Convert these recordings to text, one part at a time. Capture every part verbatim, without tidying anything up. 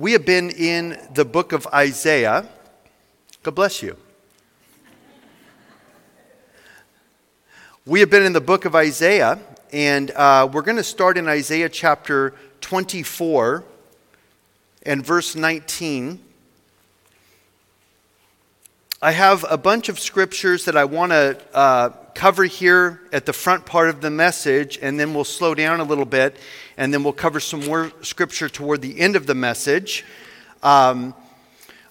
We have been in the book of Isaiah. God bless you. We have been in the book of Isaiah, and uh, we're going to start in Isaiah chapter twenty-four and verse nineteen. I have a bunch of scriptures that I want to uh, cover here at the front part of the message, and then we'll slow down a little bit, and then we'll cover some more scripture toward the end of the message. Um,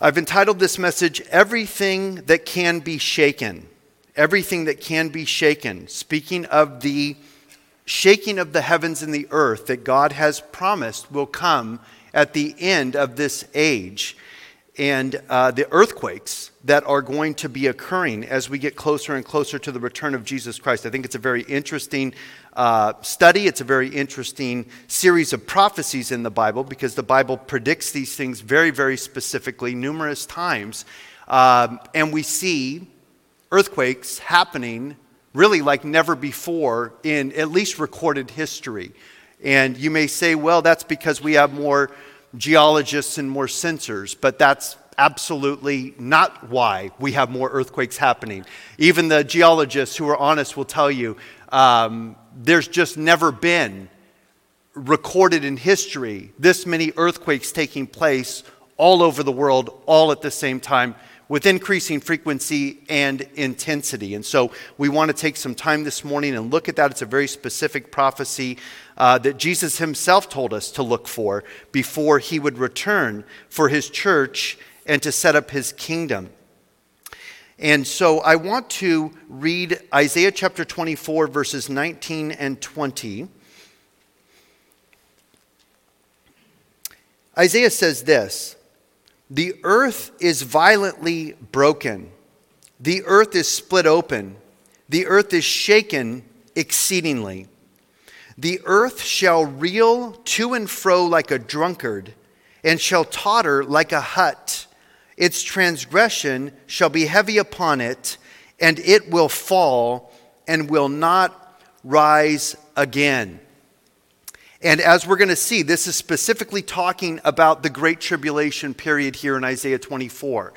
I've entitled this message, Everything That Can Be Shaken. Everything that can be shaken. Speaking of the shaking of the heavens and the earth that God has promised will come at the end of this age. And uh, the earthquakes that are going to be occurring as we get closer and closer to the return of Jesus Christ. I think it's a very interesting uh, study. It's a very interesting series of prophecies in the Bible because the Bible predicts these things very, very specifically numerous times. Um, and we see earthquakes happening really like never before in at least recorded history. And you may say, well, that's because we have more geologists and more sensors, but that's absolutely not why we have more earthquakes happening. Even the geologists who are honest will tell you um, there's just never been recorded in history this many earthquakes taking place all over the world, all at the same time, with increasing frequency and intensity. And so we want to take some time this morning and look at that. It's a very specific prophecy uh, that Jesus himself told us to look for before he would return for his church and to set up his kingdom. And so I want to read Isaiah chapter twenty-four, verses nineteen and twenty. Isaiah says this, "The earth is violently broken. The earth is split open. The earth is shaken exceedingly. The earth shall reel to and fro like a drunkard, and shall totter like a hut. Its transgression shall be heavy upon it, and it will fall and will not rise again." And as we're going to see, this is specifically talking about the Great Tribulation period here in Isaiah twenty-four.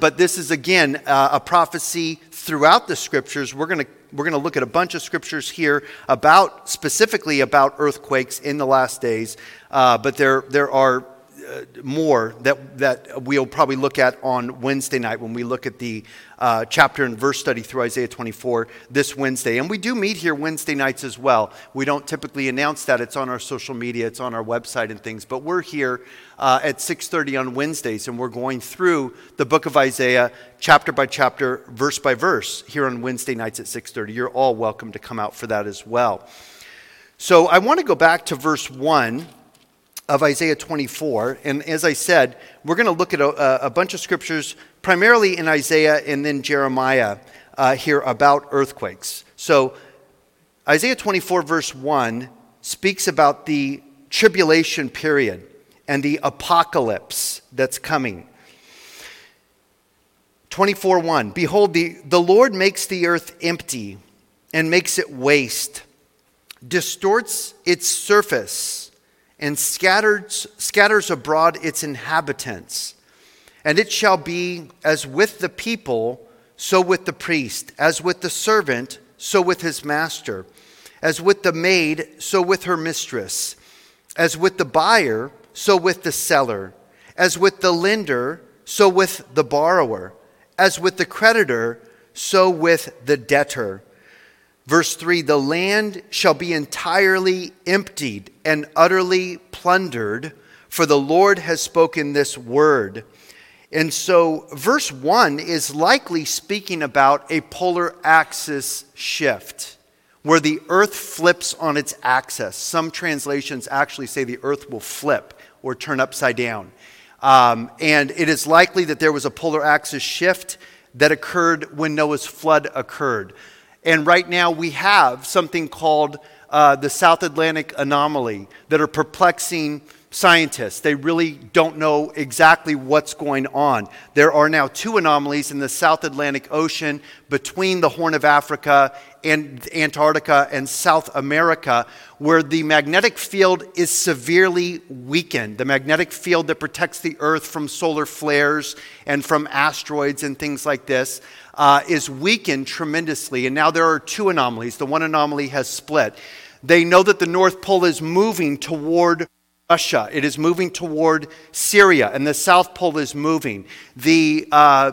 But this is, again, uh, a prophecy throughout the scriptures. We're going to we're going to look at a bunch of scriptures here about specifically about earthquakes in the last days. Uh, but there there are uh, more that, that we'll probably look at on Wednesday night when we look at the uh, chapter and verse study through Isaiah twenty-four this Wednesday. And we do meet here Wednesday nights as well. We don't typically announce that. It's on our social media. It's on our website and things. But we're here uh, at six thirty on Wednesdays, and we're going through the book of Isaiah chapter by chapter, verse by verse here on Wednesday nights at six thirty. You're all welcome to come out for that as well. So I want to go back to verse one of Isaiah twenty-four, and as I said, we're going to look at a, a bunch of scriptures, primarily in Isaiah and then Jeremiah, uh, here about earthquakes. So Isaiah twenty-four verse one speaks about the tribulation period and the apocalypse that's coming. twenty-four one, "Behold, the, the Lord makes the earth empty and makes it waste, distorts its surface, and scatters, scatters abroad its inhabitants. And it shall be as with the people, so with the priest, as with the servant, so with his master, as with the maid, so with her mistress, as with the buyer, so with the seller, as with the lender, so with the borrower, as with the creditor, so with the debtor." Verse three, "The land shall be entirely emptied and utterly plundered, for the Lord has spoken this word." And so verse one is likely speaking about a polar axis shift, where the earth flips on its axis. Some translations actually say the earth will flip or turn upside down. Um, and it is likely that there was a polar axis shift that occurred when Noah's flood occurred. And right now we have something called uh, the South Atlantic Anomaly that are perplexing scientists. They really don't know exactly what's going on. There are now two anomalies in the South Atlantic Ocean between the Horn of Africa and Antarctica and South America, where the magnetic field is severely weakened, the magnetic field that protects the Earth from solar flares and from asteroids and things like this, uh, is weakened tremendously. And now there are two anomalies. The one anomaly has split. They know that the North Pole is moving toward Russia. It is moving toward Syria, and the South Pole is moving. The uh,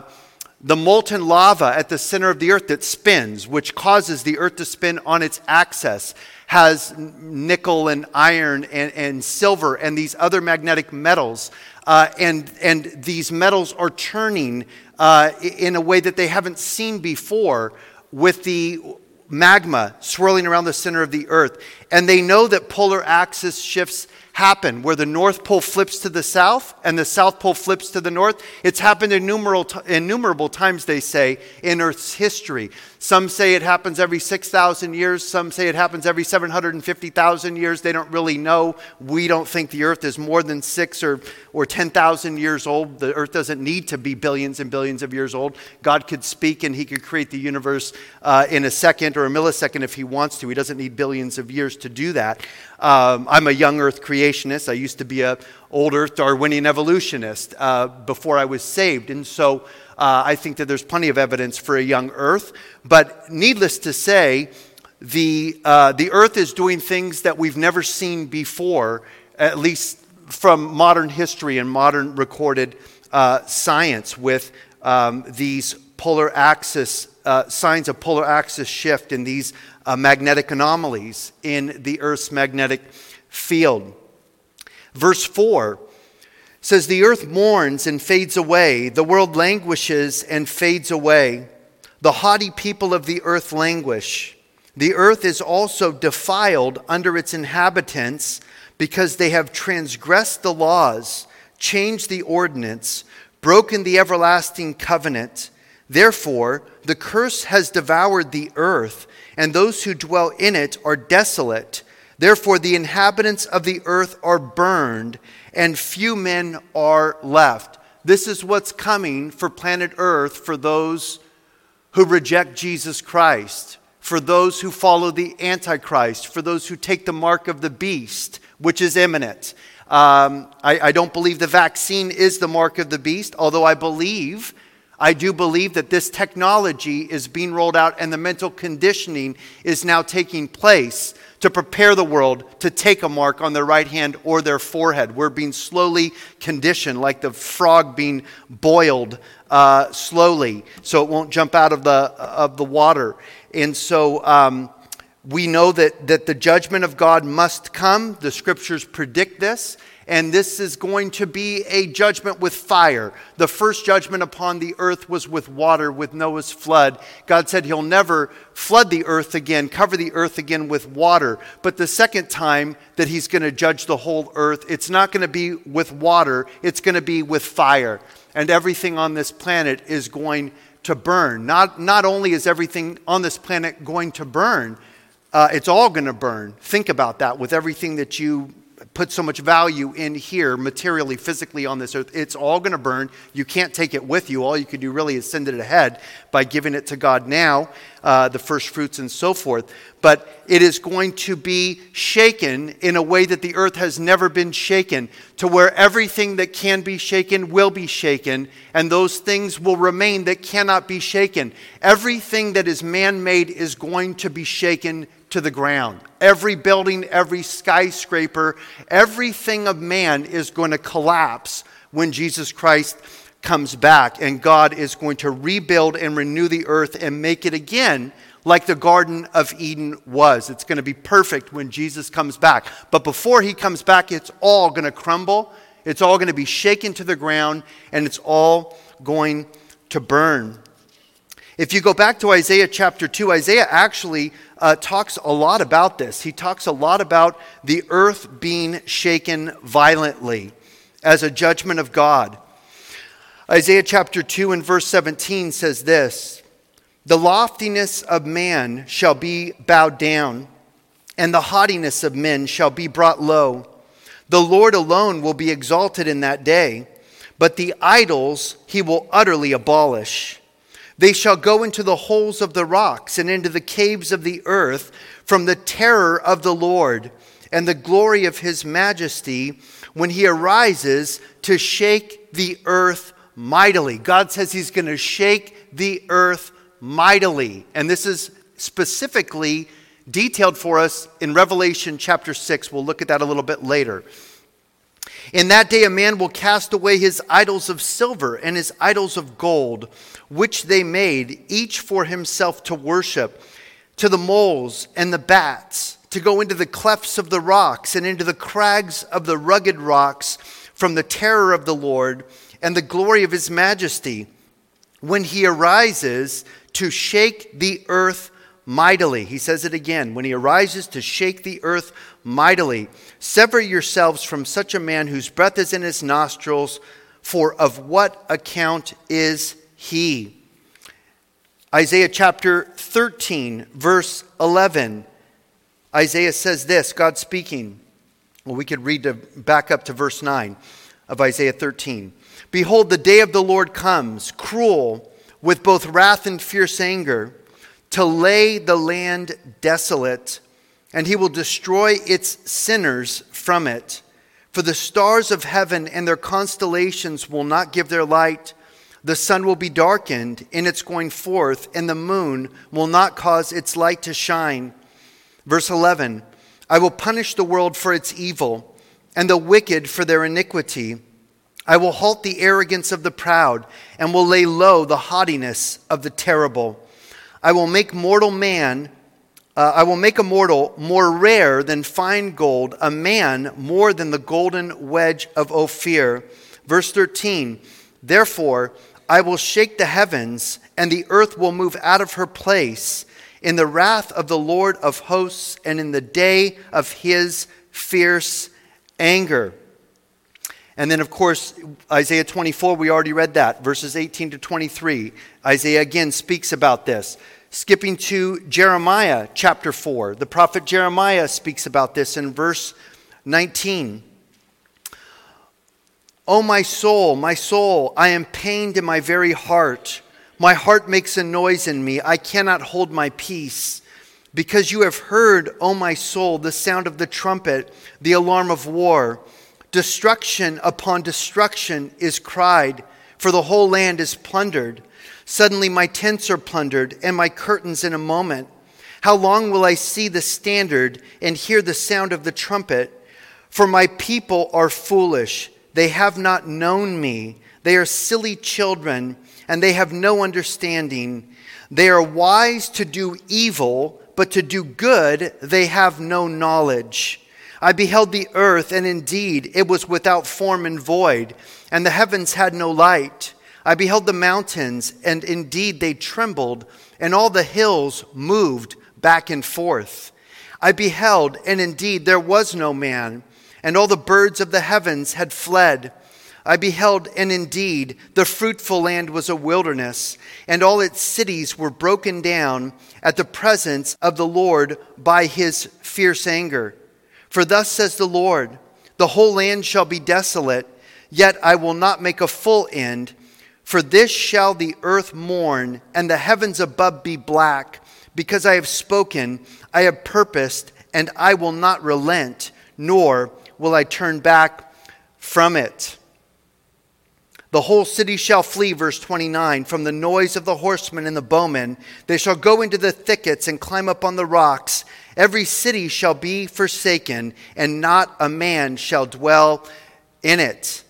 the molten lava at the center of the Earth that spins, which causes the Earth to spin on its axis, has nickel and iron and, and silver and these other magnetic metals. Uh, and, and these metals are turning uh, in a way that they haven't seen before, with the magma swirling around the center of the Earth. And they know that polar axis shifts happen, where the North Pole flips to the south and the South Pole flips to the north. It's happened innumerable, innumerable times, they say, in Earth's history. Some say it happens every six thousand years. Some say it happens every seven hundred fifty thousand years. They don't really know. We don't think the Earth is more than six or, or ten thousand years old. The Earth doesn't need to be billions and billions of years old. God could speak and he could create the universe uh, in a second or a millisecond if he wants to. He doesn't need billions of years to do that. Um, I'm a young Earth creationist. I used to be an old Earth Darwinian evolutionist uh, before I was saved. And so uh, I think that there's plenty of evidence for a young Earth. But needless to say, the, uh, the Earth is doing things that we've never seen before, at least from modern history and modern recorded uh, science, with um, these polar axis uh, signs of polar axis shift and these Uh, magnetic anomalies in the Earth's magnetic field. Verse four says, "The earth mourns and fades away. The world languishes and fades away. The haughty people of the earth languish. The earth is also defiled under its inhabitants, because they have transgressed the laws, changed the ordinance, broken the everlasting covenant. Therefore, the curse has devoured the earth, and those who dwell in it are desolate. Therefore, the inhabitants of the earth are burned, and few men are left." This is what's coming for planet Earth, for those who reject Jesus Christ, for those who follow the Antichrist, for those who take the mark of the beast, which is imminent. Um, I, I don't believe the vaccine is the mark of the beast, although I believe... I do believe that this technology is being rolled out, and the mental conditioning is now taking place to prepare the world to take a mark on their right hand or their forehead. We're being slowly conditioned, like the frog being boiled uh, slowly, so it won't jump out of the of the water. And so um, we know that that the judgment of God must come. The scriptures predict this. And this is going to be a judgment with fire. The first judgment upon the earth was with water, with Noah's flood. God said he'll never flood the earth again, cover the earth again with water. But the second time that he's going to judge the whole earth, it's not going to be with water, it's going to be with fire. And everything on this planet is going to burn. Not, not only is everything on this planet going to burn, uh, it's all going to burn. Think about that. With everything that you... put so much value in here, materially, physically on this earth, it's all going to burn. You can't take it with you. All you can do really is send it ahead by giving it to God now, uh, the first fruits and so forth. But it is going to be shaken in a way that the earth has never been shaken, to where everything that can be shaken will be shaken, and those things will remain that cannot be shaken. Everything that is man-made is going to be shaken to the ground. Every building, every skyscraper, everything of man is going to collapse when Jesus Christ comes back, and God is going to rebuild and renew the earth and make it again like the Garden of Eden was. It's going to be perfect when Jesus comes back. But before he comes back, it's all going to crumble. It's all going to be shaken to the ground, and it's all going to burn. If you go back to Isaiah chapter two, Isaiah actually uh, talks a lot about this. He talks a lot about the earth being shaken violently as a judgment of God. Isaiah chapter two and verse seventeen says this, "The loftiness of man shall be bowed down, and the haughtiness of men shall be brought low. The Lord alone will be exalted in that day, but the idols he will utterly abolish. They shall go into the holes of the rocks and into the caves of the earth from the terror of the Lord and the glory of his majesty when he arises to shake the earth mightily. God says he's going to shake the earth mightily. And this is specifically detailed for us in Revelation chapter six. We'll look at that a little bit later. In that day a man will cast away his idols of silver and his idols of gold, which they made, each for himself to worship, to the moles and the bats, to go into the clefts of the rocks and into the crags of the rugged rocks from the terror of the Lord and the glory of his majesty, when he arises to shake the earth mightily. He says it again, when he arises to shake the earth mightily. Sever yourselves from such a man whose breath is in his nostrils, for of what account is he? Isaiah chapter thirteen, verse eleven. Isaiah says this, God speaking. Well, we could read to back up to verse nine of Isaiah thirteen. Behold, the day of the Lord comes, cruel, with both wrath and fierce anger, to lay the land desolate, and he will destroy its sinners from it. For the stars of heaven and their constellations will not give their light. The sun will be darkened in its going forth, and the moon will not cause its light to shine. Verse eleven, I will punish the world for its evil, and the wicked for their iniquity. I will halt the arrogance of the proud, and will lay low the haughtiness of the terrible. I will make mortal man, uh, I will make a mortal more rare than fine gold, a man more than the golden wedge of Ophir. Verse thirteen, therefore I will shake the heavens, and the earth will move out of her place in the wrath of the Lord of hosts and in the day of his fierce anger. And then, of course, Isaiah twenty-four, we already read that, verses eighteen to twenty-three. Isaiah again speaks about this. Skipping to Jeremiah chapter four, the prophet Jeremiah speaks about this in verse nineteen. O my soul, my soul, I am pained in my very heart. My heart makes a noise in me. I cannot hold my peace. Because you have heard, O my soul, the sound of the trumpet, the alarm of war. Destruction upon destruction is cried, for the whole land is plundered. Suddenly my tents are plundered, and my curtains in a moment. How long will I see the standard and hear the sound of the trumpet? For my people are foolish. They have not known me. They are silly children, and they have no understanding. They are wise to do evil, but to do good they have no knowledge. I beheld the earth, and indeed it was without form and void, and the heavens had no light. I beheld the mountains, and indeed they trembled, and all the hills moved back and forth. I beheld, and indeed there was no man, and all the birds of the heavens had fled. I beheld, and indeed the fruitful land was a wilderness, and all its cities were broken down at the presence of the Lord by his fierce anger. For thus says the Lord, the whole land shall be desolate, yet I will not make a full end. For this shall the earth mourn, and the heavens above be black, because I have spoken, I have purposed, and I will not relent, nor will I turn back from it. The whole city shall flee, verse twenty-nine, from the noise of the horsemen and the bowmen. They shall go into the thickets and climb up on the rocks. Every city shall be forsaken, and not a man shall dwell in it.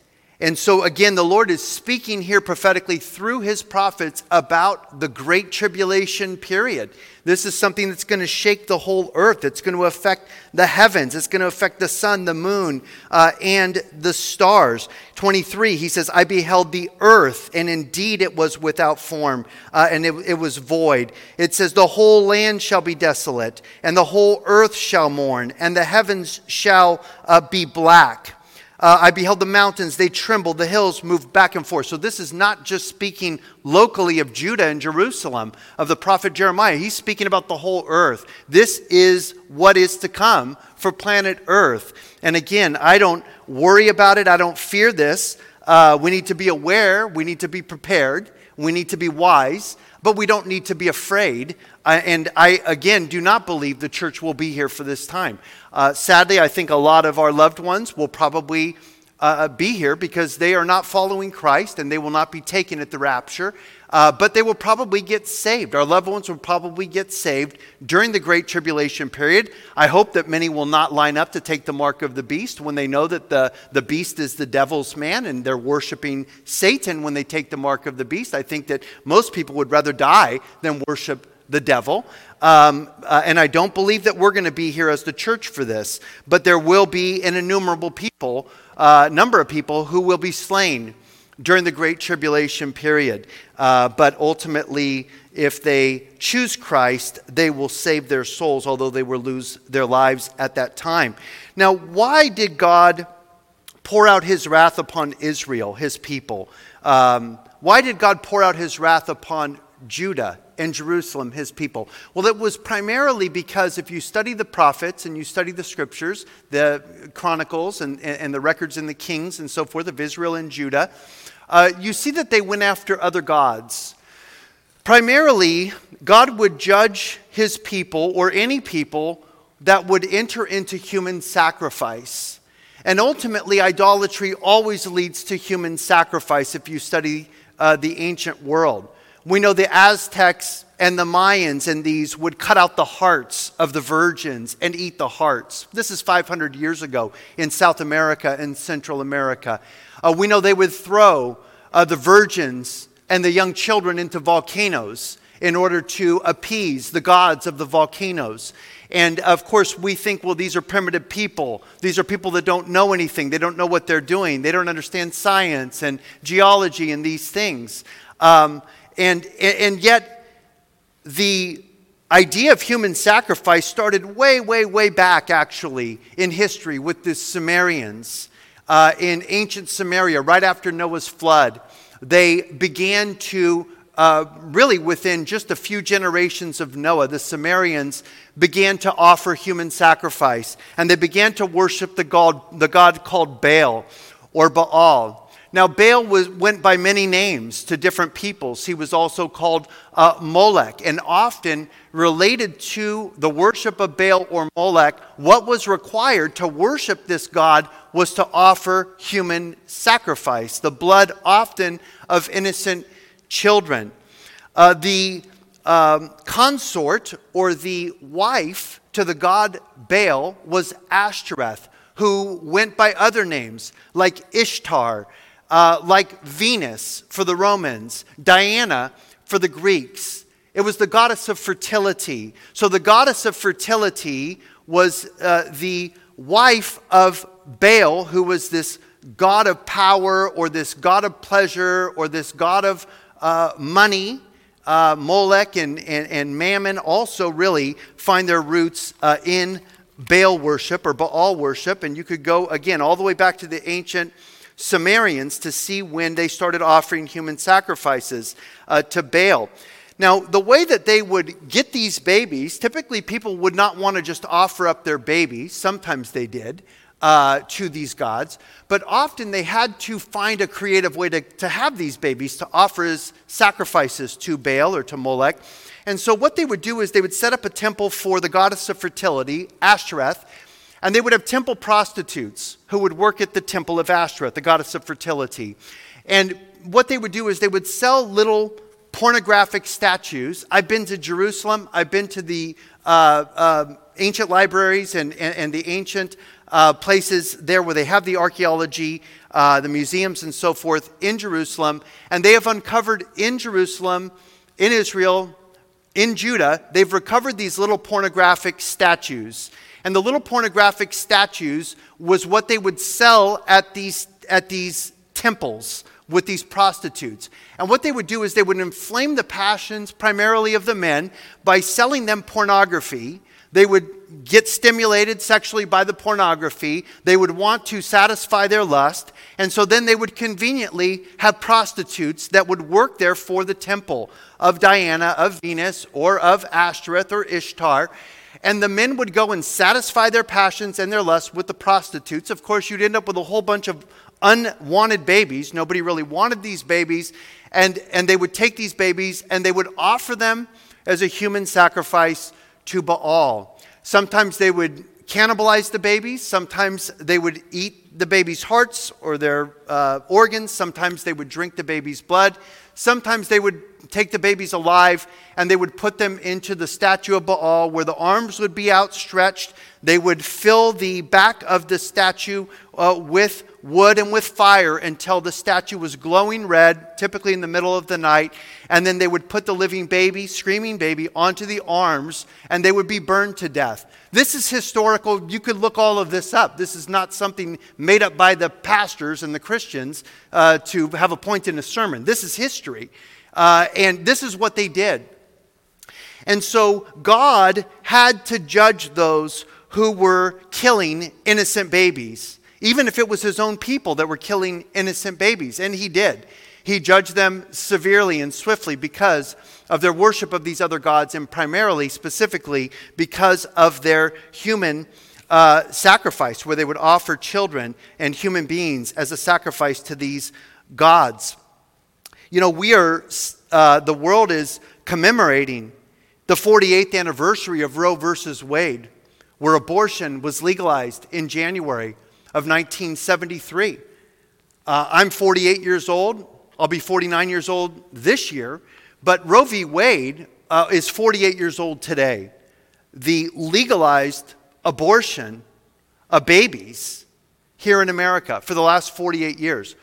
And so again, the Lord is speaking here prophetically through his prophets about the great tribulation period. This is something that's going to shake the whole earth. It's going to affect the heavens. It's going to affect the sun, the moon, uh, and the stars. twenty-three, he says, I beheld the earth, and indeed it was without form, uh, and it, it was void. It says, the whole land shall be desolate, and the whole earth shall mourn, and the heavens shall uh, be black. Uh, I beheld the mountains, they trembled, the hills moved back and forth. So this is not just speaking locally of Judah and Jerusalem, of the prophet Jeremiah. He's speaking about the whole earth. This is what is to come for planet earth. And again, I don't worry about it. I don't fear this. Uh, we need to be aware. We need to be prepared. We need to be wise, but we don't need to be afraid. Uh, and I, again, do not believe the church will be here for this time. Uh, sadly, I think a lot of our loved ones will probably uh, be here because they are not following Christ and they will not be taken at the rapture, uh, but they will probably get saved. Our loved ones will probably get saved during the Great Tribulation period. I hope that many will not line up to take the mark of the beast when they know that the, the beast is the devil's man and they're worshiping Satan when they take the mark of the beast. I think that most people would rather die than worship the devil. Um, uh, and I don't believe that we're going to be here as the church for this, but there will be an innumerable people, uh, number of people who will be slain during the Great Tribulation period. Uh, but ultimately, if they choose Christ, they will save their souls, although they will lose their lives at that time. Now, why did God pour out his wrath upon Israel, his people? Um, why did God pour out his wrath upon Judah and Jerusalem, his people? Well, it was primarily because if you study the prophets and you study the scriptures, the chronicles and, and the records in the kings and so forth of Israel and Judah, uh, you see that they went after other gods. Primarily, God would judge his people or any people that would enter into human sacrifice. And ultimately, idolatry always leads to human sacrifice if you study uh, the ancient world. We know the Aztecs and the Mayans and these would cut out the hearts of the virgins and eat the hearts. This is five hundred years ago in South America and Central America. Uh, we know they would throw uh, the virgins and the young children into volcanoes in order to appease the gods of the volcanoes. And of course, we think, well, these are primitive people. These are people that don't know anything. They don't know what they're doing. They don't understand science and geology and these things. Um, And, and yet, the idea of human sacrifice started way, way, way back, actually, in history with the Sumerians. Uh, in ancient Samaria, right after Noah's flood, they began to, uh, really within just a few generations of Noah, the Sumerians began to offer human sacrifice. And they began to worship the god, the god called Baal or Baal. Now, Baal was, went by many names to different peoples. He was also called uh, Molech, and often related to the worship of Baal or Molech, what was required to worship this god was to offer human sacrifice, the blood often of innocent children. Uh, the um, consort or the wife to the god Baal was Ashtoreth, who went by other names like Ishtar, Uh, like Venus for the Romans, Diana for the Greeks. It was the goddess of fertility. So the goddess of fertility was uh, the wife of Baal, who was this god of power or this god of pleasure or this god of uh, money. Uh, Molech and, and, and Mammon also really find their roots uh, in Baal worship or Baal worship. And you could go, again, all the way back to the ancient Sumerians to see when they started offering human sacrifices uh, to Baal. Now, the way that they would get these babies, typically people would not want to just offer up their baby. Sometimes they did uh, to these gods, but often they had to find a creative way to, to have these babies to offer as sacrifices to Baal or to Molech. And so what they would do is they would set up a temple for the goddess of fertility, Ashtoreth, and they would have temple prostitutes who would work at the temple of Ashtoreth, the goddess of fertility. And what they would do is they would sell little pornographic statues. I've been to Jerusalem. I've been to the uh, uh, ancient libraries and, and, and the ancient uh, places there where they have the archaeology, uh, the museums and so forth in Jerusalem. And they have uncovered in Jerusalem, in Israel, in Judah, they've recovered these little pornographic statues. And the little pornographic statues was what they would sell at these at these temples with these prostitutes. And what they would do is they would inflame the passions primarily of the men by selling them pornography. They would get stimulated sexually by the pornography. They would want to satisfy their lust. And so then they would conveniently have prostitutes that would work there for the temple of Diana, of Venus, or of Ashtoreth or Ishtar. And the men would go and satisfy their passions and their lust with the prostitutes. Of course, you'd end up with a whole bunch of unwanted babies. Nobody really wanted these babies. And, and they would take these babies and they would offer them as a human sacrifice to Baal. Sometimes they would cannibalize the babies. Sometimes they would eat the babies' hearts or their uh, organs. Sometimes they would drink the baby's blood. Sometimes they would take the babies alive and they would put them into the statue of Baal where the arms would be outstretched. They would fill the back of the statue uh, with wood and with fire until the statue was glowing red, typically in the middle of the night. And then they would put the living baby, screaming baby, onto the arms and they would be burned to death. This is historical. You could look all of this up. This is not something made up by the pastors and the Christians uh, to have a point in a sermon. This is history. Uh, and this is what they did. And so God had to judge those who were killing innocent babies, even if it was his own people that were killing innocent babies. And he did. He judged them severely and swiftly because of their worship of these other gods, and primarily, specifically, because of their human uh, sacrifice, where they would offer children and human beings as a sacrifice to these gods. You know, we are, uh, the world is commemorating the forty-eighth anniversary of Roe versus Wade, where abortion was legalized in January of nineteen seventy-three. Uh, I'm forty-eight years old. I'll be forty-nine years old this year. But Roe v. Wade uh, is forty-eight years old today. The legalized abortion of babies here in America for the last forty-eight years.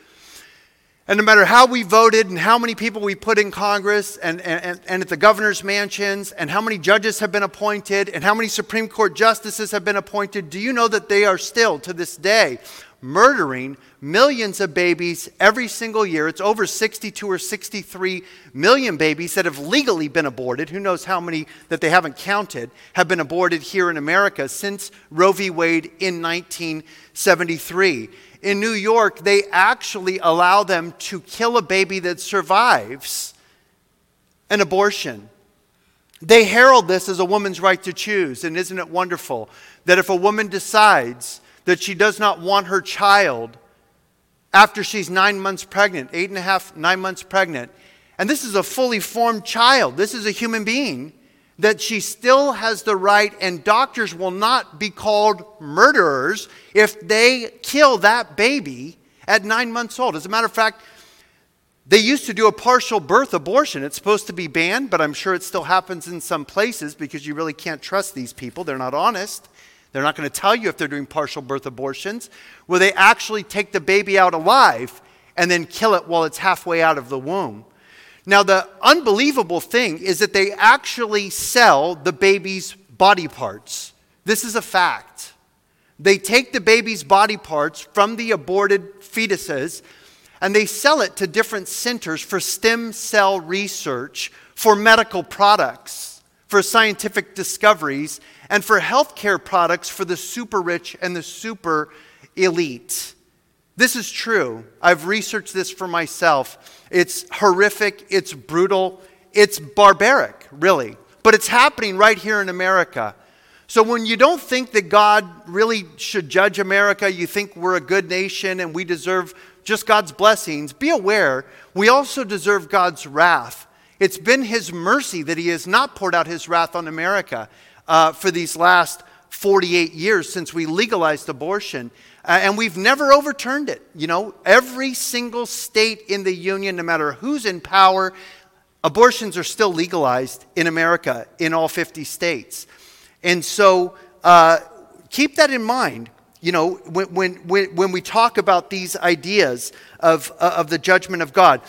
And no matter how we voted and how many people we put in Congress and, and, and at the governor's mansions and how many judges have been appointed and how many Supreme Court justices have been appointed, do you know that they are still, to this day, murdering millions of babies every single year? It's over sixty-two or sixty-three million babies that have legally been aborted. Who knows how many that they haven't counted have been aborted here in America since Roe v. Wade in nineteen seventy-three. In New York, they actually allow them to kill a baby that survives an abortion. They herald this as a woman's right to choose. And isn't it wonderful that if a woman decides that she does not want her child after she's nine months pregnant, eight and a half, nine months pregnant, and this is a fully formed child, this is a human being, that she still has the right, and doctors will not be called murderers if they kill that baby at nine months old. As a matter of fact, they used to do a partial birth abortion. It's supposed to be banned, but I'm sure it still happens in some places because you really can't trust these people. They're not honest. They're not going to tell you if they're doing partial birth abortions, where they actually take the baby out alive and then kill it while it's halfway out of the womb. Now, the unbelievable thing is that they actually sell the baby's body parts. This is a fact. They take the baby's body parts from the aborted fetuses and they sell it to different centers for stem cell research, for medical products, for scientific discoveries, and for healthcare products for the super rich and the super elite. This is true. I've researched this for myself. It's horrific. It's brutal. It's barbaric, really. But it's happening right here in America. So when you don't think that God really should judge America, you think we're a good nation and we deserve just God's blessings, be aware we also deserve God's wrath. It's been his mercy that he has not poured out his wrath on America uh, for these last forty-eight years since we legalized abortion. Uh, and we've never overturned it. You know, every single state in the union, no matter who's in power, abortions are still legalized in America in all fifty states. And so uh, keep that in mind, you know, when, when, when, when we talk about these ideas of, uh, of the judgment of God.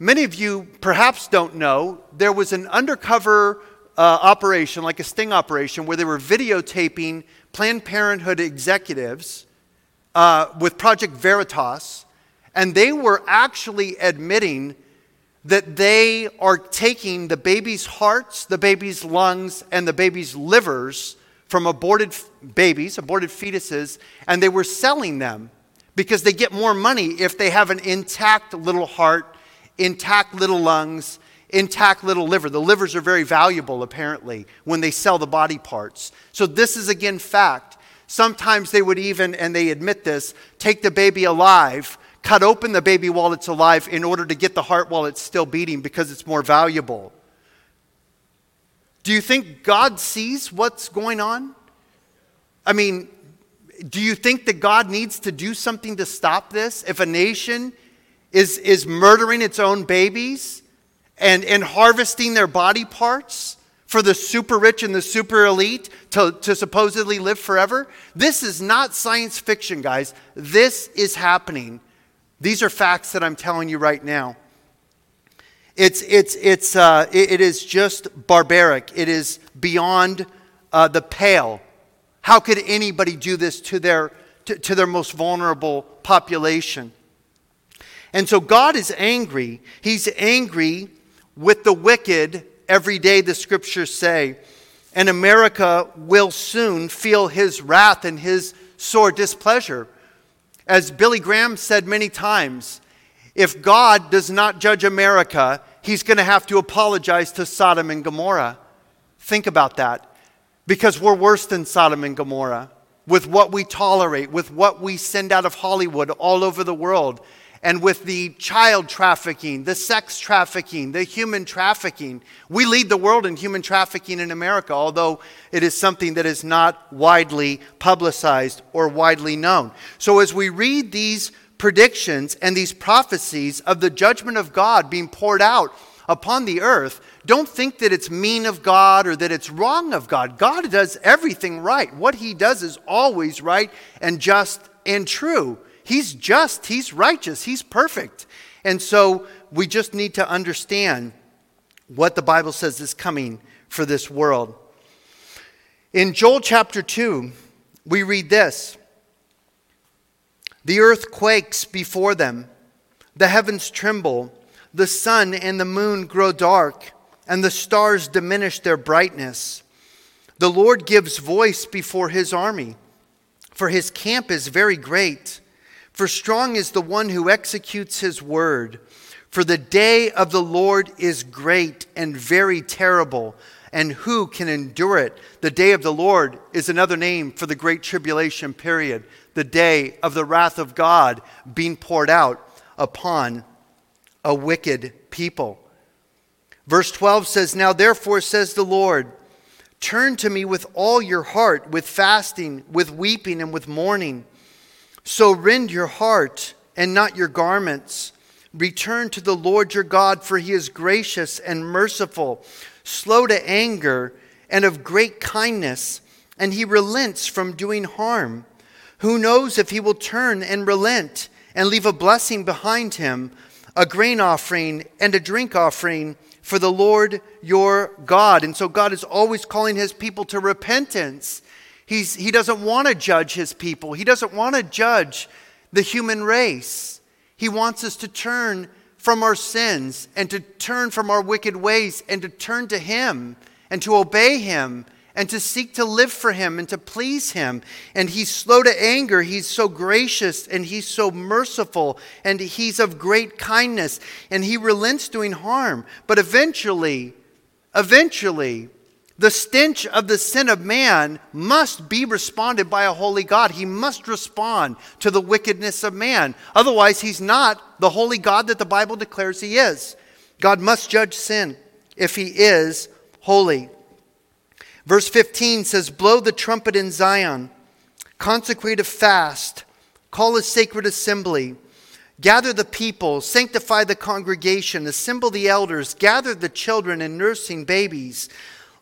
Many of you perhaps don't know, there was an undercover uh, operation, like a sting operation, where they were videotaping Planned Parenthood executives Uh, with Project Veritas, and they were actually admitting that they are taking the baby's hearts, the baby's lungs, and the baby's livers from aborted f- babies, aborted fetuses, and they were selling them because they get more money if they have an intact little heart, intact little lungs, intact little liver. The livers are very valuable, apparently, when they sell the body parts. So this is, again, fact. Sometimes they would even, and they admit this, take the baby alive, cut open the baby while it's alive in order to get the heart while it's still beating because it's more valuable. Do you think God sees what's going on? I mean, do you think that God needs to do something to stop this? If a nation is is murdering its own babies and, and harvesting their body parts for the super rich and the super elite to, to supposedly live forever, this is not science fiction, guys. This is happening. These are facts that I'm telling you right now. It's it's it's uh, it, it is just barbaric. It is beyond uh, the pale. How could anybody do this to their to, to their most vulnerable population? And so God is angry. He's angry with the wicked every day, the scriptures say. And America will soon feel his wrath and his sore displeasure. As Billy Graham said many times, if God does not judge America, he's going to have to apologize to Sodom and Gomorrah. Think about that. Because we're worse than Sodom and Gomorrah with what we tolerate, with what we send out of Hollywood all over the world, and with the child trafficking, the sex trafficking, the human trafficking. We lead the world in human trafficking in America, although it is something that is not widely publicized or widely known. So as we read these predictions and these prophecies of the judgment of God being poured out upon the earth, don't think that it's mean of God or that it's wrong of God. God does everything right. What he does is always right and just and true. He's just, he's righteous, he's perfect. And so we just need to understand what the Bible says is coming for this world. In Joel chapter two, we read this. The earth quakes before them. The heavens tremble. The sun and the moon grow dark, and the stars diminish their brightness. The Lord gives voice before his army, for his camp is very great. For strong is the one who executes his word. For the day of the Lord is great and very terrible, and who can endure it? The day of the Lord is another name for the great tribulation period, the day of the wrath of God being poured out upon a wicked people. Verse twelve says, Now therefore says the Lord, turn to me with all your heart, with fasting, with weeping, and with mourning. So rend your heart and not your garments. Return to the Lord your God, for he is gracious and merciful, slow to anger, and of great kindness, and he relents from doing harm. Who knows if he will turn and relent and leave a blessing behind him, a grain offering and a drink offering for the Lord your God. And so God is always calling his people to repentance. He's, he doesn't want to judge his people. He doesn't want to judge the human race. He wants us to turn from our sins and to turn from our wicked ways and to turn to him and to obey him and to seek to live for him and to please him. And he's slow to anger. He's so gracious and he's so merciful and he's of great kindness and he relents doing harm. But eventually, eventually, the stench of the sin of man must be responded by a holy God. He must respond to the wickedness of man. Otherwise, he's not the holy God that the Bible declares he is. God must judge sin if he is holy. Verse fifteen says, Blow the trumpet in Zion, consecrate a fast, call a sacred assembly, gather the people, sanctify the congregation, assemble the elders, gather the children and nursing babies.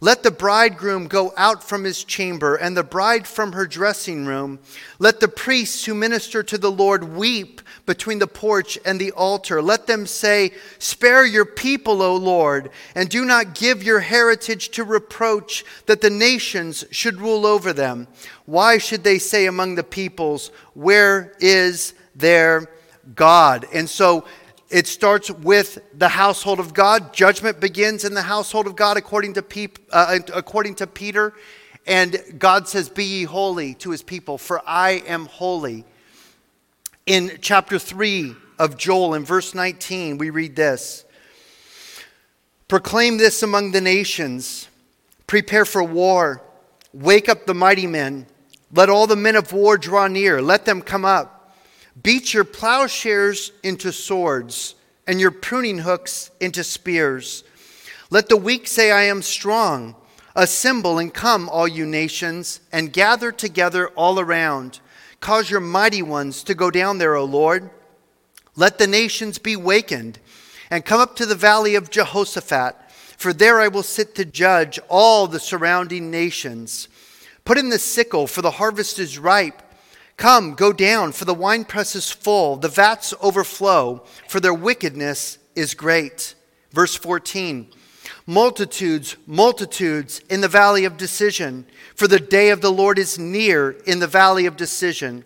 Let the bridegroom go out from his chamber and the bride from her dressing room. Let the priests who minister to the Lord weep between the porch and the altar. Let them say, Spare your people, O Lord, and do not give your heritage to reproach, that the nations should rule over them. Why should they say among the peoples, Where is their God? And so it starts with the household of God. Judgment begins in the household of God according to peop, uh, according to Peter. And God says, Be ye holy to his people, for I am holy. In chapter three of Joel, in verse nineteen, we read this. Proclaim this among the nations. Prepare for war. Wake up the mighty men. Let all the men of war draw near. Let them come up. Beat your plowshares into swords and your pruning hooks into spears. Let the weak say, I am strong. Assemble and come, all you nations, and gather together all around. Cause your mighty ones to go down there, O Lord. Let the nations be wakened and come up to the valley of Jehoshaphat. For there I will sit to judge all the surrounding nations. Put in the sickle, for the harvest is ripe. Come, go down, for the winepress is full. The vats overflow, for their wickedness is great. Verse fourteen. Multitudes, multitudes in the valley of decision, for the day of the Lord is near in the valley of decision.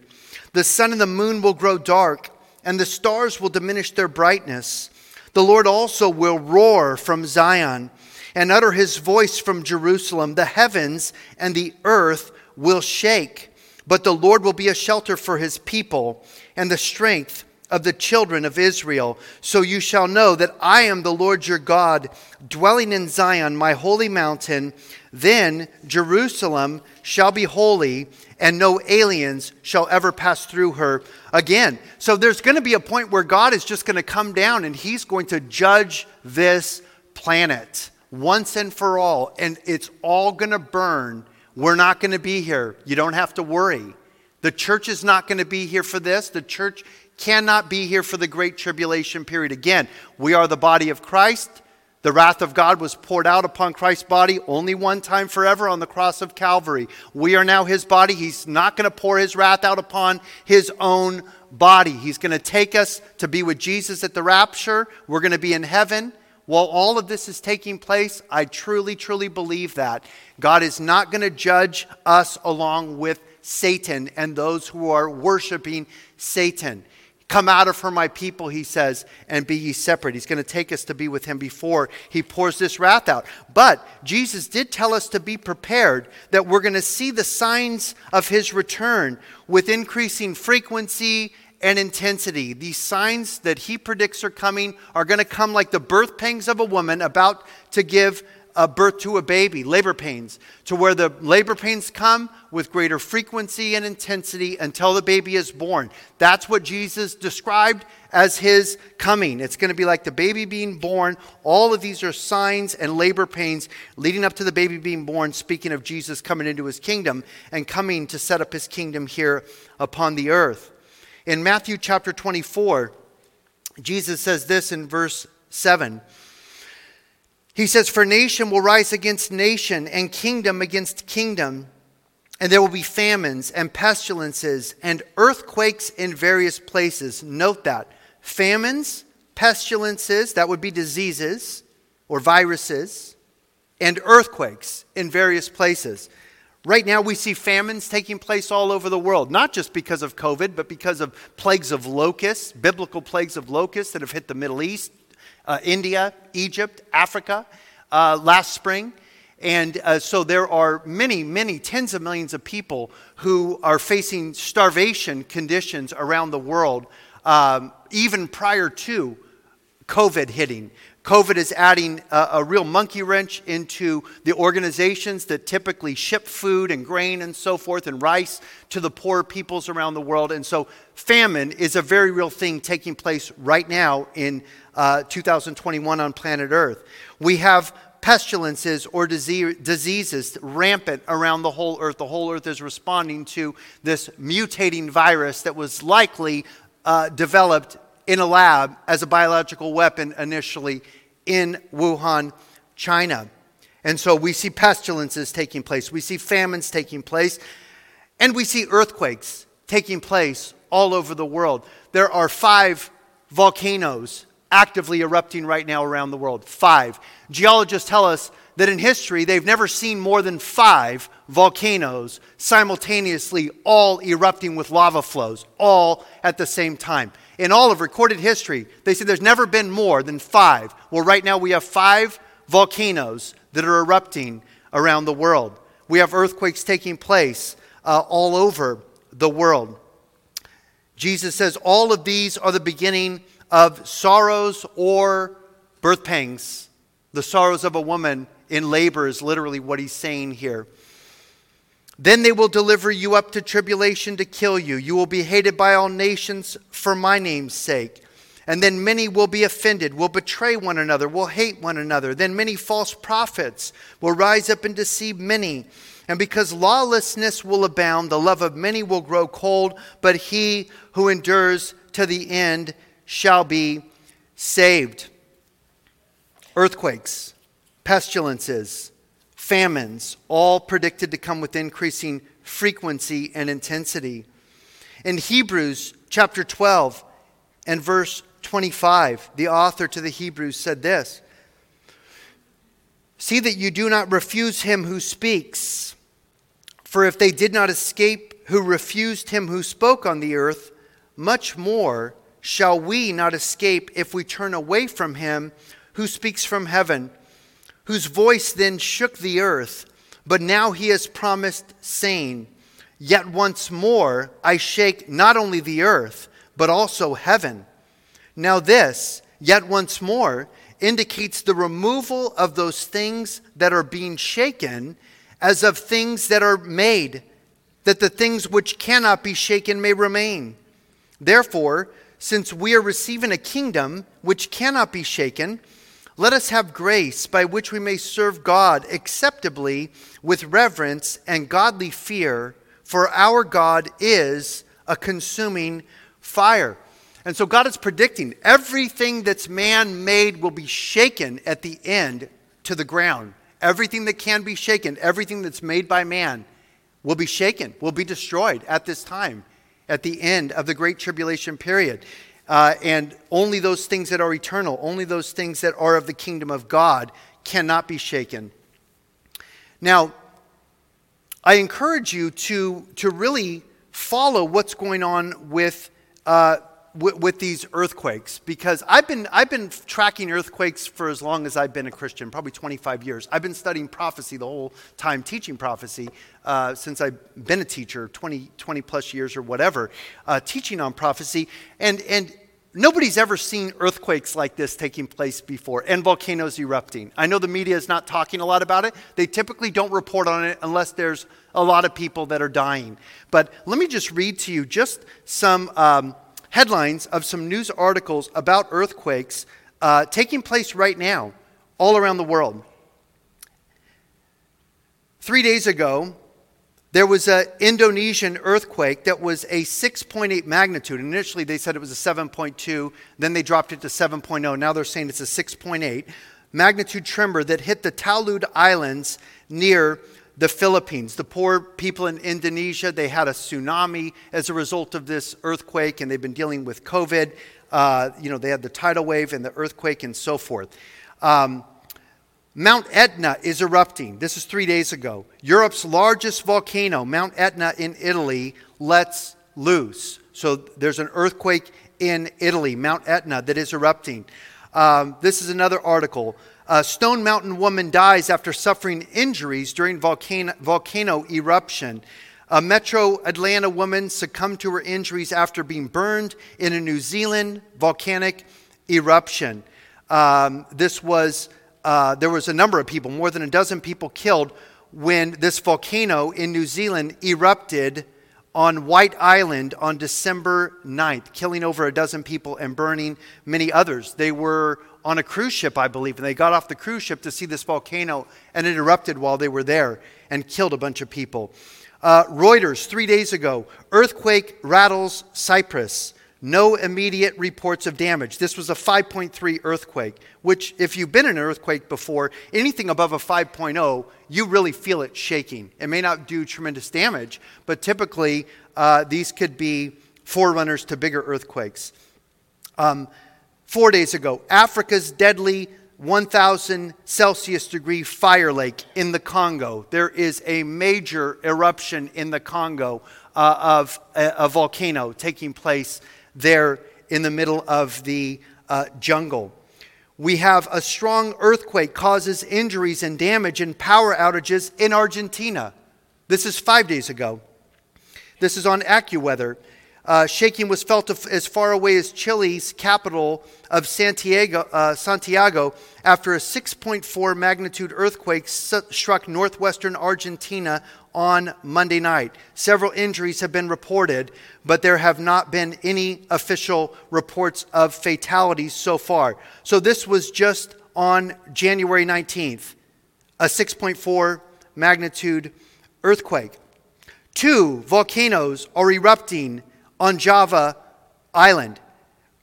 The sun and the moon will grow dark, and the stars will diminish their brightness. The Lord also will roar from Zion, and utter his voice from Jerusalem. The heavens and the earth will shake, but the Lord will be a shelter for his people, and the strength of the children of Israel. So you shall know that I am the Lord your God, dwelling in Zion, my holy mountain. Then Jerusalem shall be holy, and no aliens shall ever pass through her again. So there's going to be a point where God is just going to come down, and he's going to judge this planet once and for all. And it's all going to burn. We're not going to be here. You don't have to worry. The church is not going to be here for this. The church cannot be here for the great tribulation period. Again, we are the body of Christ. The wrath of God was poured out upon Christ's body only one time forever on the cross of Calvary. We are now his body. He's not going to pour his wrath out upon his own body. He's going to take us to be with Jesus at the rapture. We're going to be in heaven. While all of this is taking place, I truly, truly believe that God is not going to judge us along with Satan and those who are worshiping Satan. Come out of her, my people, he says, and be ye separate. He's going to take us to be with him before he pours this wrath out. But Jesus did tell us to be prepared, that we're going to see the signs of his return with increasing frequency and intensity. These signs that he predicts are coming are going to come like the birth pangs of a woman about to give Uh, birth to a baby, labor pains, to where the labor pains come with greater frequency and intensity until the baby is born. That's what Jesus described as his coming. It's going to be like the baby being born. All of these are signs and labor pains leading up to the baby being born, speaking of Jesus coming into his kingdom and coming to set up his kingdom here upon the earth. In Matthew chapter twenty-four, Jesus says this in verse seven. He says, for nation will rise against nation and kingdom against kingdom, and there will be famines and pestilences and earthquakes in various places. Note that. Famines, pestilences, that would be diseases or viruses, and earthquakes in various places. Right now we see famines taking place all over the world, not just because of COVID, but because of plagues of locusts, biblical plagues of locusts that have hit the Middle East, Uh, India, Egypt, Africa, uh, last spring. And uh, so there are many, many tens of millions of people who are facing starvation conditions around the world, um, even prior to COVID hitting. COVID is adding a, a real monkey wrench into the organizations that typically ship food and grain and so forth and rice to the poor peoples around the world. And so famine is a very real thing taking place right now in uh, two thousand twenty-one on planet Earth. We have pestilences or disease, diseases rampant around the whole earth. The whole earth is responding to this mutating virus that was likely uh, developed in a lab as a biological weapon initially in Wuhan, China. And so we see pestilences taking place. We see famines taking place. And we see earthquakes taking place all over the world. There are five volcanoes actively erupting right now around the world. Five. Geologists tell us that in history they've never seen more than five volcanoes simultaneously all erupting with lava flows, all at the same time. In all of recorded history, they said there's never been more than five. Well, right now we have five volcanoes that are erupting around the world. We have earthquakes taking place uh, all over the world. Jesus says all of these are the beginning of sorrows or birth pangs. The sorrows of a woman in labor is literally what he's saying here. Then they will deliver you up to tribulation to kill you. You will be hated by all nations for my name's sake. And then many will be offended, will betray one another, will hate one another. Then many false prophets will rise up and deceive many. And because lawlessness will abound, the love of many will grow cold, but he who endures to the end shall be saved. Earthquakes, pestilences, famines, all predicted to come with increasing frequency and intensity. In Hebrews chapter twelve and verse twenty-five, the author to the Hebrews said this: "See that you do not refuse him who speaks. For if they did not escape who refused him who spoke on the earth, much more shall we not escape if we turn away from him who speaks from heaven, whose voice then shook the earth. But now he has promised, saying, yet once more I shake not only the earth, but also heaven. Now this, yet once more, indicates the removal of those things that are being shaken as of things that are made, that the things which cannot be shaken may remain. Therefore, since we are receiving a kingdom which cannot be shaken, let us have grace by which we may serve God acceptably with reverence and godly fear, for our God is a consuming fire." And so God is predicting everything that's man-made will be shaken at the end to the ground. Everything that can be shaken, everything that's made by man will be shaken, will be destroyed at this time, at the end of the Great Tribulation period. Uh, and only those things that are eternal, only those things that are of the kingdom of God cannot be shaken. Now, I encourage you to, to really follow what's going on with uh With, with these earthquakes, because I've been I've been tracking earthquakes for as long as I've been a Christian, probably twenty-five years. I've been studying prophecy the whole time, teaching prophecy uh, since I've been a teacher, twenty, twenty plus years or whatever, uh, teaching on prophecy, and and nobody's ever seen earthquakes like this taking place before, and volcanoes erupting. I know the media is not talking a lot about it. They typically don't report on it unless there's a lot of people that are dying. But let me just read to you just some Um, headlines of some news articles about earthquakes uh, taking place right now all around the world. Three days ago, there was an Indonesian earthquake that was a six point eight magnitude. Initially, they said it was a seven point two. Then they dropped it to seven point oh. Now they're saying it's a six point eight magnitude tremor that hit the Talud Islands near the Philippines. The poor people in Indonesia, they had a tsunami as a result of this earthquake, and they've been dealing with COVID. Uh, you know, they had the tidal wave and the earthquake and so forth. Um, Mount Etna is erupting. This is three days ago. Europe's largest volcano, Mount Etna in Italy, lets loose. So there's an earthquake in Italy, Mount Etna, that is erupting. Um, this is another article. A Stone Mountain woman dies after suffering injuries during volcano, volcano eruption. A Metro Atlanta woman succumbed to her injuries after being burned in a New Zealand volcanic eruption. Um, this was uh, there was a number of people, more than a dozen people killed when this volcano in New Zealand erupted on White Island on December ninth, killing over a dozen people and burning many others. They were on a cruise ship, I believe, and they got off the cruise ship to see this volcano, and it erupted while they were there and killed a bunch of people. Uh, Reuters, three days ago, earthquake rattles Cyprus. No immediate reports of damage. This was a five point three earthquake, which if you've been in an earthquake before, anything above a five point oh, you really feel it shaking. It may not do tremendous damage, but typically uh, these could be forerunners to bigger earthquakes. Um, four days ago, Africa's deadly one thousand Celsius degree fire lake in the Congo. There is a major eruption in the Congo uh, of a, a volcano taking place there in the middle of the uh, jungle. We have a strong earthquake causes injuries and damage and power outages in Argentina. This is five days ago. This is on AccuWeather. Uh, shaking was felt as far away as Chile's capital of Santiago, uh, Santiago after a six point four magnitude earthquake struck northwestern Argentina on Monday night. Several injuries have been reported, but there have not been any official reports of fatalities so far. So this was just on January nineteenth, a six point four magnitude earthquake. Two volcanoes are erupting on Java Island.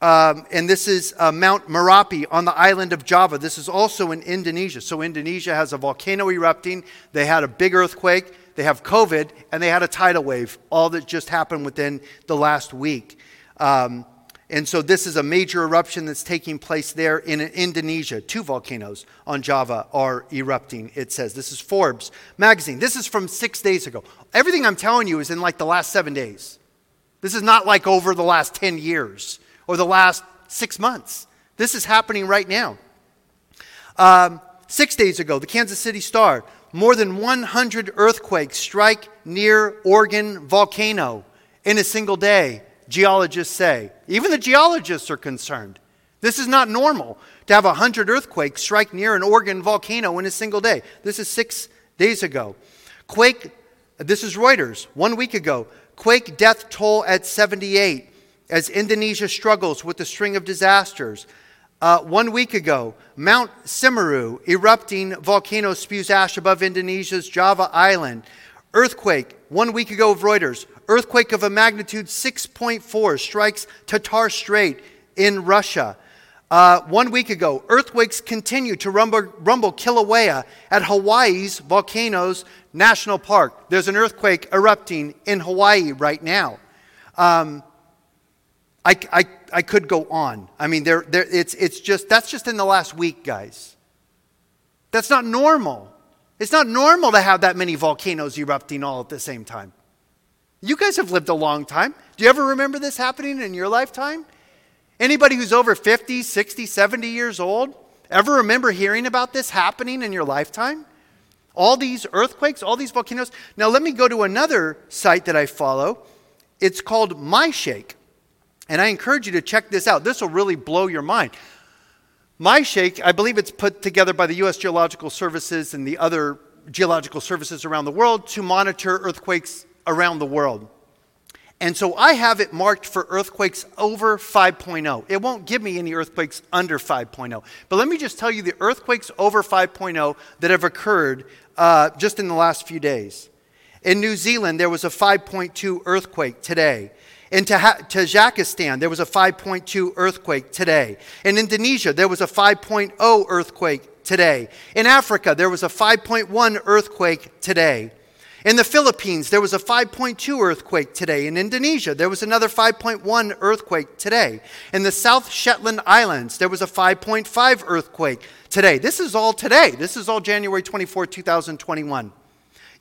Um, and this is uh, Mount Merapi on the island of Java. This is also in Indonesia. So Indonesia has a volcano erupting. They had a big earthquake. They have COVID. And they had a tidal wave. All that just happened within the last week. Um, and so this is a major eruption that's taking place there in Indonesia. Two volcanoes on Java are erupting, it says. This is Forbes magazine. This is from six days ago. Everything I'm telling you is in like the last seven days. This is not like over the last ten years. Or the last six months. This is happening right now. Um, six days ago, the Kansas City Star. More than one hundred earthquakes strike near Oregon volcano in a single day, geologists say. Even the geologists are concerned. This is not normal to have one hundred earthquakes strike near an Oregon volcano in a single day. This is six days ago. Quake, this is Reuters, one week ago. Quake death toll at seventy-eight. As Indonesia struggles with a string of disasters. Uh, one week ago, Mount Semeru, erupting volcano spews ash above Indonesia's Java Island. Earthquake, one week ago of Reuters. Earthquake of a magnitude six point four strikes Tatar Strait in Russia. Uh, one week ago, earthquakes continue to rumble, rumble Kilauea at Hawaii's Volcanoes National Park. There's an earthquake erupting in Hawaii right now. Um... I, I, I could go on. I mean, there, there, it's, it's just, that's just in the last week, guys. That's not normal. It's not normal to have that many volcanoes erupting all at the same time. You guys have lived a long time. Do you ever remember this happening in your lifetime? Anybody who's over fifty, sixty, seventy years old ever remember hearing about this happening in your lifetime? All these earthquakes, all these volcanoes. Now, let me go to another site that I follow. It's called MyShake. And I encourage you to check this out. This will really blow your mind. MyShake, I believe it's put together by the U S Geological Services and the other geological services around the world to monitor earthquakes around the world. And so I have it marked for earthquakes over five point oh. It won't give me any earthquakes under five point oh. But let me just tell you the earthquakes over five point oh that have occurred uh, just in the last few days. In New Zealand, there was a five point two earthquake today. In Tajikistan, there was a five point two earthquake today. In Indonesia, there was a five point oh earthquake today. In Africa, there was a five point one earthquake today. In the Philippines, there was a five point two earthquake today. In Indonesia, there was another five point one earthquake today. In the South Shetland Islands, there was a five point five earthquake today. This is all today. This is all January twenty-fourth, two thousand twenty-one.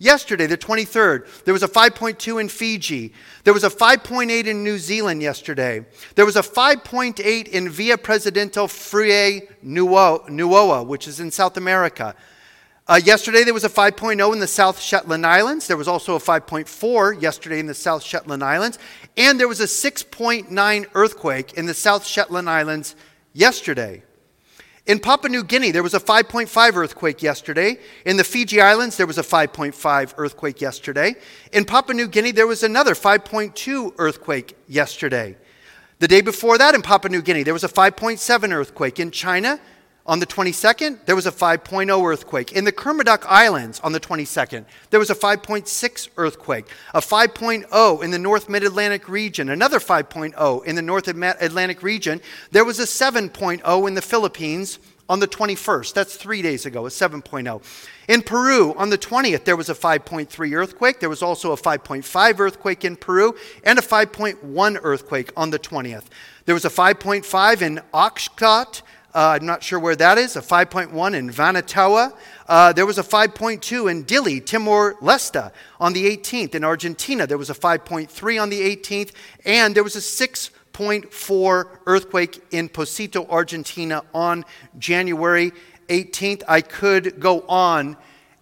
Yesterday, the twenty-third, there was a five point two in Fiji. There was a five point eight in New Zealand yesterday. There was a five point eight in Villa Presidente Friuli Nuovo, which is in South America. Uh, yesterday, there was a five point oh in the South Shetland Islands. There was also a five point four yesterday in the South Shetland Islands. And there was a six point nine earthquake in the South Shetland Islands yesterday. In Papua New Guinea, there was a five point five earthquake yesterday. In the Fiji Islands, there was a five point five earthquake yesterday. In Papua New Guinea, there was another five point two earthquake yesterday. The day before that, in Papua New Guinea, there was a five point seven earthquake. In China, on the twenty-second, there was a five point oh earthquake. In the Kermadec Islands, on the twenty-second, there was a five point six earthquake. A five point oh in the North Mid-Atlantic region. Another five point oh in the North Atlantic region. There was a seven point oh in the Philippines on the twenty-first. That's three days ago, a seven point oh. In Peru, on the twentieth, there was a five point three earthquake. There was also a five point five earthquake in Peru and a five point one earthquake on the twentieth. There was a five point five in Oxcot. Uh, I'm not sure where that is. A five point one in Vanuatu. Uh, there was a five point two in Dili, Timor-Leste on the eighteenth. In Argentina, there was a five point three on the eighteenth. And there was a six point four earthquake in Pocito, Argentina on January eighteenth. I could go on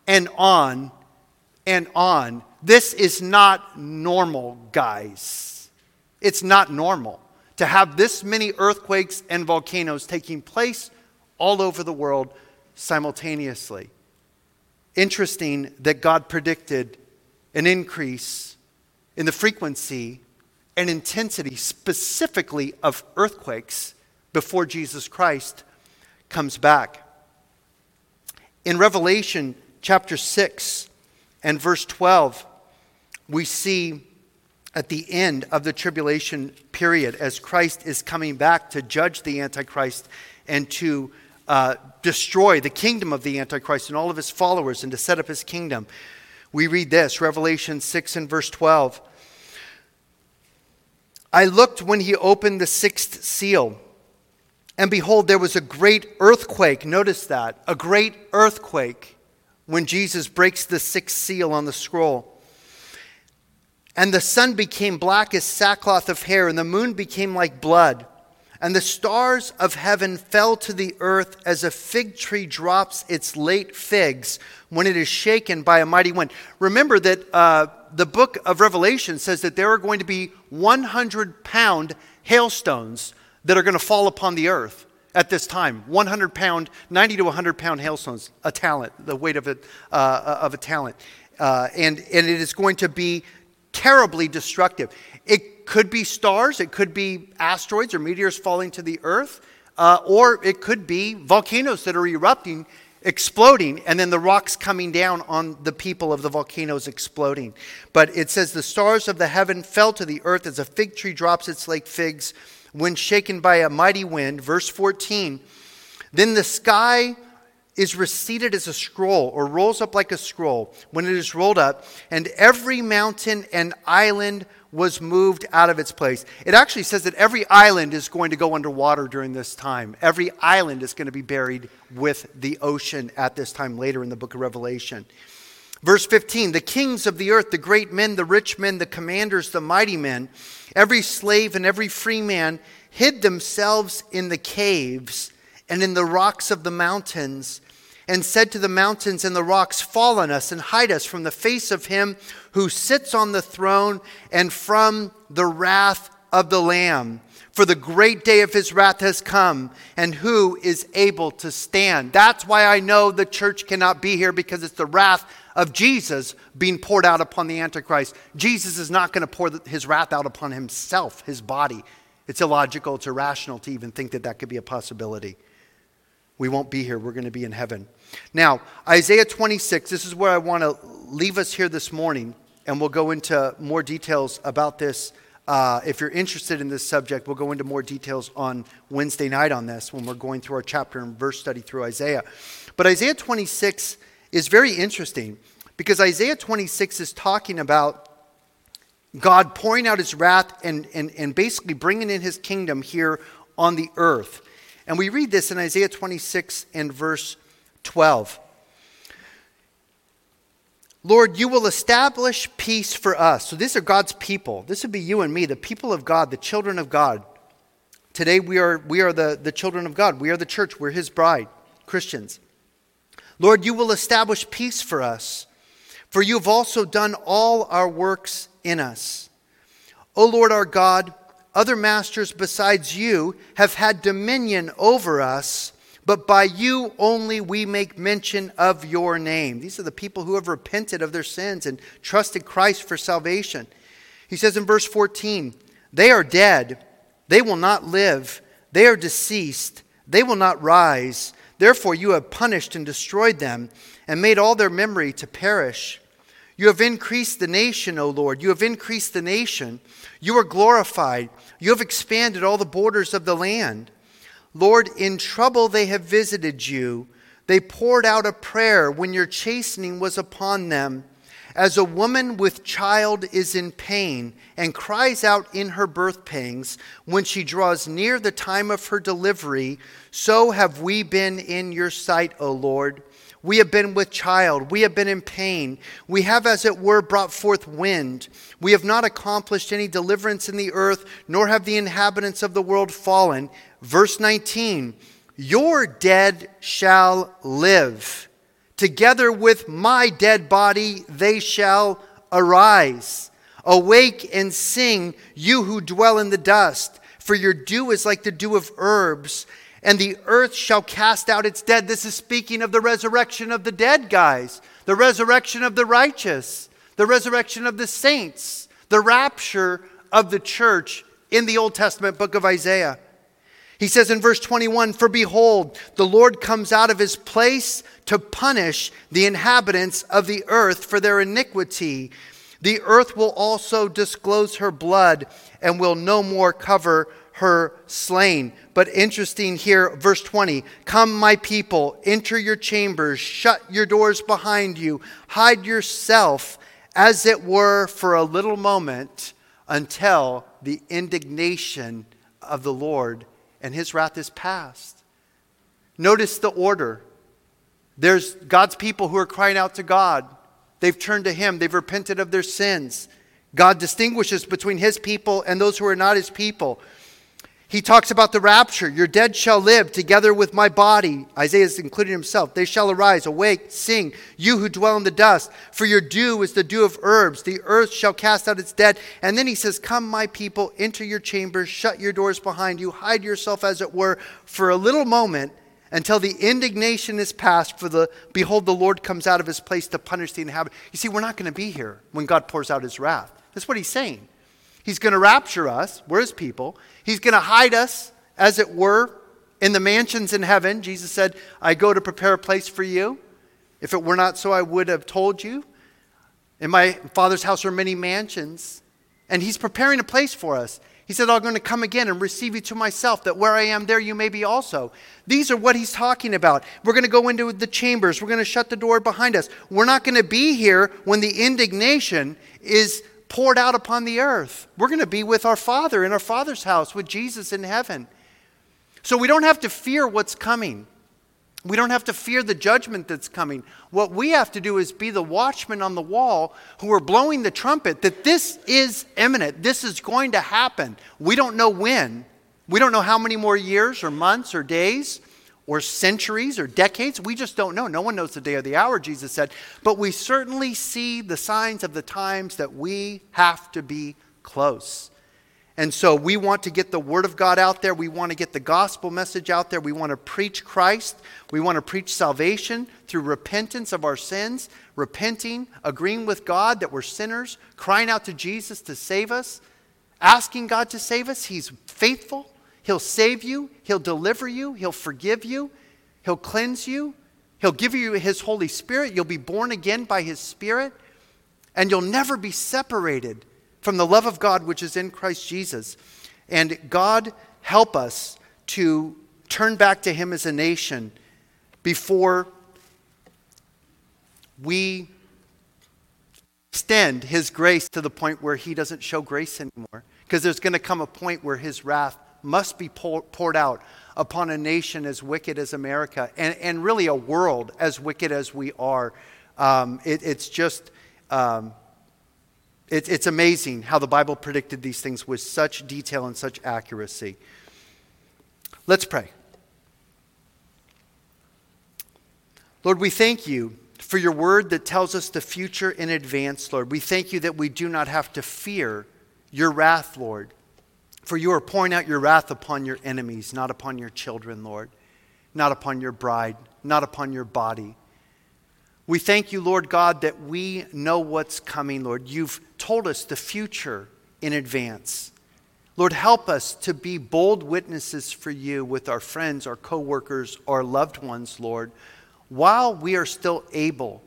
and on and on. This is not normal, guys. It's not normal to have this many earthquakes and volcanoes taking place all over the world simultaneously. Interesting that God predicted an increase in the frequency and intensity specifically of earthquakes before Jesus Christ comes back. In Revelation chapter six and verse twelve, we see at the end of the tribulation period, as Christ is coming back to judge the Antichrist and to uh, destroy the kingdom of the Antichrist and all of his followers and to set up his kingdom, we read this, Revelation six and verse twelve. I looked when he opened the sixth seal, and behold, there was a great earthquake. Notice that, a great earthquake when Jesus breaks the sixth seal on the scroll. And the sun became black as sackcloth of hair, and the moon became like blood. And the stars of heaven fell to the earth as a fig tree drops its late figs when it is shaken by a mighty wind. Remember that uh, the book of Revelation says that there are going to be one hundred pound hailstones that are going to fall upon the earth at this time. one hundred pound, ninety to one hundred pound hailstones, a talent, the weight of a, uh, of a talent. Uh, and, and it is going to be terribly destructive. It could be stars, it could be asteroids or meteors falling to the earth, uh, or it could be volcanoes that are erupting, exploding, and then the rocks coming down on the people of the volcanoes exploding. But it says the stars of the heaven fell to the earth as a fig tree drops its late figs when shaken by a mighty wind. Verse fourteen, then the sky is receded as a scroll, or rolls up like a scroll when it is rolled up, and every mountain and island was moved out of its place. It actually says that every island is going to go underwater during this time. Every island is going to be buried with the ocean at this time later in the book of Revelation. Verse fifteen, the kings of the earth, the great men, the rich men, the commanders, the mighty men, every slave and every free man hid themselves in the caves and in the rocks of the mountains, and said to the mountains and the rocks, fall on us and hide us from the face of him who sits on the throne and from the wrath of the Lamb. For the great day of his wrath has come, and who is able to stand? That's why I know the church cannot be here, because it's the wrath of Jesus being poured out upon the Antichrist. Jesus is not going to pour his wrath out upon himself, his body. It's illogical, it's irrational to even think that that could be a possibility. We won't be here. We're going to be in heaven. Now, Isaiah twenty-six, this is where I want to leave us here this morning, and we'll go into more details about this. Uh, if you're interested in this subject, we'll go into more details on Wednesday night on this when we're going through our chapter and verse study through Isaiah. But Isaiah twenty-six is very interesting because Isaiah twenty-six is talking about God pouring out his wrath and, and, and basically bringing in his kingdom here on the earth. And we read this in Isaiah twenty-six and verse twelve. Lord, you will establish peace for us. So these are God's people. This would be you and me, the people of God, the children of God. Today we are, we are the, the children of God. We are the church. We're his bride, Christians. Lord, you will establish peace for us, for you have also done all our works in us. O Lord our God, other masters besides you have had dominion over us, but by you only we make mention of your name. These are the people who have repented of their sins and trusted Christ for salvation. He says in verse fourteen, they are dead, they will not live, they are deceased, they will not rise. Therefore you have punished and destroyed them and made all their memory to perish. You have increased the nation, O Lord. You have increased the nation. You are glorified. You have expanded all the borders of the land. Lord, in trouble they have visited you. They poured out a prayer when your chastening was upon them. As a woman with child is in pain and cries out in her birth pangs, when she draws near the time of her delivery, so have we been in your sight, O Lord. We have been with child. We have been in pain. We have, as it were, brought forth wind. We have not accomplished any deliverance in the earth, nor have the inhabitants of the world fallen. Verse nineteen, your dead shall live. Together with my dead body, they shall arise. Awake and sing, you who dwell in the dust, for your dew is like the dew of herbs, and the earth shall cast out its dead. This is speaking of the resurrection of the dead, guys. The resurrection of the righteous. the resurrection of the saints, the rapture of the church in the Old Testament book of Isaiah. He says in verse twenty-one, "For behold, the Lord comes out of his place to punish the inhabitants of the earth for their iniquity. The earth will also disclose her blood and will no more cover her slain." But interesting here, verse twenty, "Come, my people, enter your chambers, shut your doors behind you, hide yourself, as it were, for a little moment, until the indignation of the Lord and his wrath is past." Notice the order. There's God's people who are crying out to God. They've turned to him. They've repented of their sins. God distinguishes between his people and those who are not his people. He talks about the rapture. "Your dead shall live together with my body." Isaiah is including himself. "They shall arise, awake, sing, you who dwell in the dust. For your dew is the dew of herbs. The earth shall cast out its dead." And then he says, "Come, my people, enter your chambers, shut your doors behind you, hide yourself as it were for a little moment until the indignation is past. For the behold, the Lord comes out of his place to punish the inhabitants." You see, we're not going to be here when God pours out his wrath. That's what he's saying. He's going to rapture us. We're his people. He's going to hide us, as it were, in the mansions in heaven. Jesus said, "I go to prepare a place for you. If it were not so, I would have told you. In my Father's house are many mansions." And he's preparing a place for us. He said, "I'm going to come again and receive you to myself, that where I am, there you may be also." These are what he's talking about. We're going to go into the chambers. We're going to shut the door behind us. We're not going to be here when the indignation is poured out upon the earth. We're going to be with our Father in our Father's house with Jesus in heaven. So we don't have to fear what's coming. We don't have to fear the judgment that's coming. What we have to do is be the watchmen on the wall who are blowing the trumpet that this is imminent. This is going to happen. We don't know when. We don't know how many more years or months or days or centuries or decades. We just don't know. No one knows the day or the hour, Jesus said. But we certainly see the signs of the times that we have to be close. And so we want to get the word of God out there. We want to get the gospel message out there. We want to preach Christ. We want to preach salvation through repentance of our sins, repenting, agreeing with God that we're sinners, crying out to Jesus to save us, asking God to save us. He's faithful. He'll save you. He'll deliver you. He'll forgive you. He'll cleanse you. He'll give you his Holy Spirit. You'll be born again by his Spirit. And you'll never be separated from the love of God, which is in Christ Jesus. And God, help us to turn back to him as a nation before we extend his grace to the point where he doesn't show grace anymore. Because there's going to come a point where his wrath must be pour, poured out upon a nation as wicked as America, and, and really a world as wicked as we are. Um, it, it's just, um, it, it's amazing how the Bible predicted these things with such detail and such accuracy. Let's pray. Lord, we thank you for your word that tells us the future in advance, Lord. We thank you that we do not have to fear your wrath, Lord. For you are pouring out your wrath upon your enemies, not upon your children, Lord, not upon your bride, not upon your body. We thank you, Lord God, that we know what's coming, Lord. You've told us the future in advance. Lord, help us to be bold witnesses for you with our friends, our coworkers, our loved ones, Lord. While we are still able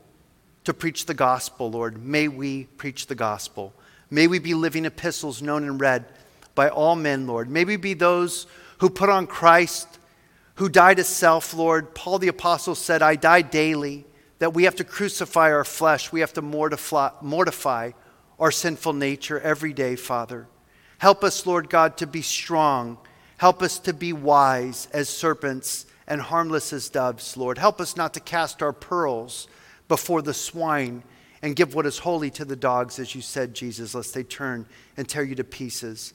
to preach the gospel, Lord, may we preach the gospel. May we be living epistles known and read by all men, Lord. May we be those who put on Christ, who die to self, Lord. Paul the Apostle said, "I die daily," that we have to crucify our flesh. We have to mortify, mortify our sinful nature every day, Father. Help us, Lord God, to be strong. Help us to be wise as serpents and harmless as doves, Lord. Help us not to cast our pearls before the swine and give what is holy to the dogs, as you said, Jesus, lest they turn and tear you to pieces.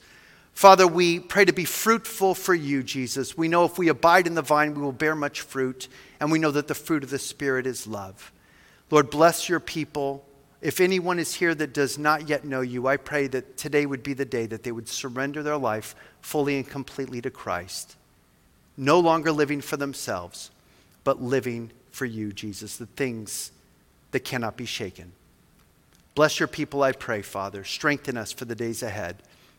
Father, we pray to be fruitful for you, Jesus. We know if we abide in the vine, we will bear much fruit, and we know that the fruit of the Spirit is love. Lord, bless your people. If anyone is here that does not yet know you, I pray that today would be the day that they would surrender their life fully and completely to Christ, no longer living for themselves, but living for you, Jesus, the things that cannot be shaken. Bless your people, I pray, Father. Strengthen us for the days ahead.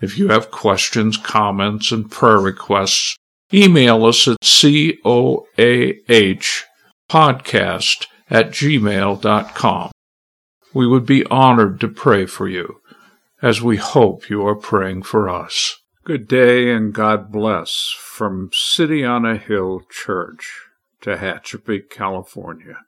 if you have questions, comments, and prayer requests, email us at coahpodcast at gmail.com. We would be honored to pray for you, as we hope you are praying for us. Good day and God bless from City on a Hill Church, Tehachapi, California.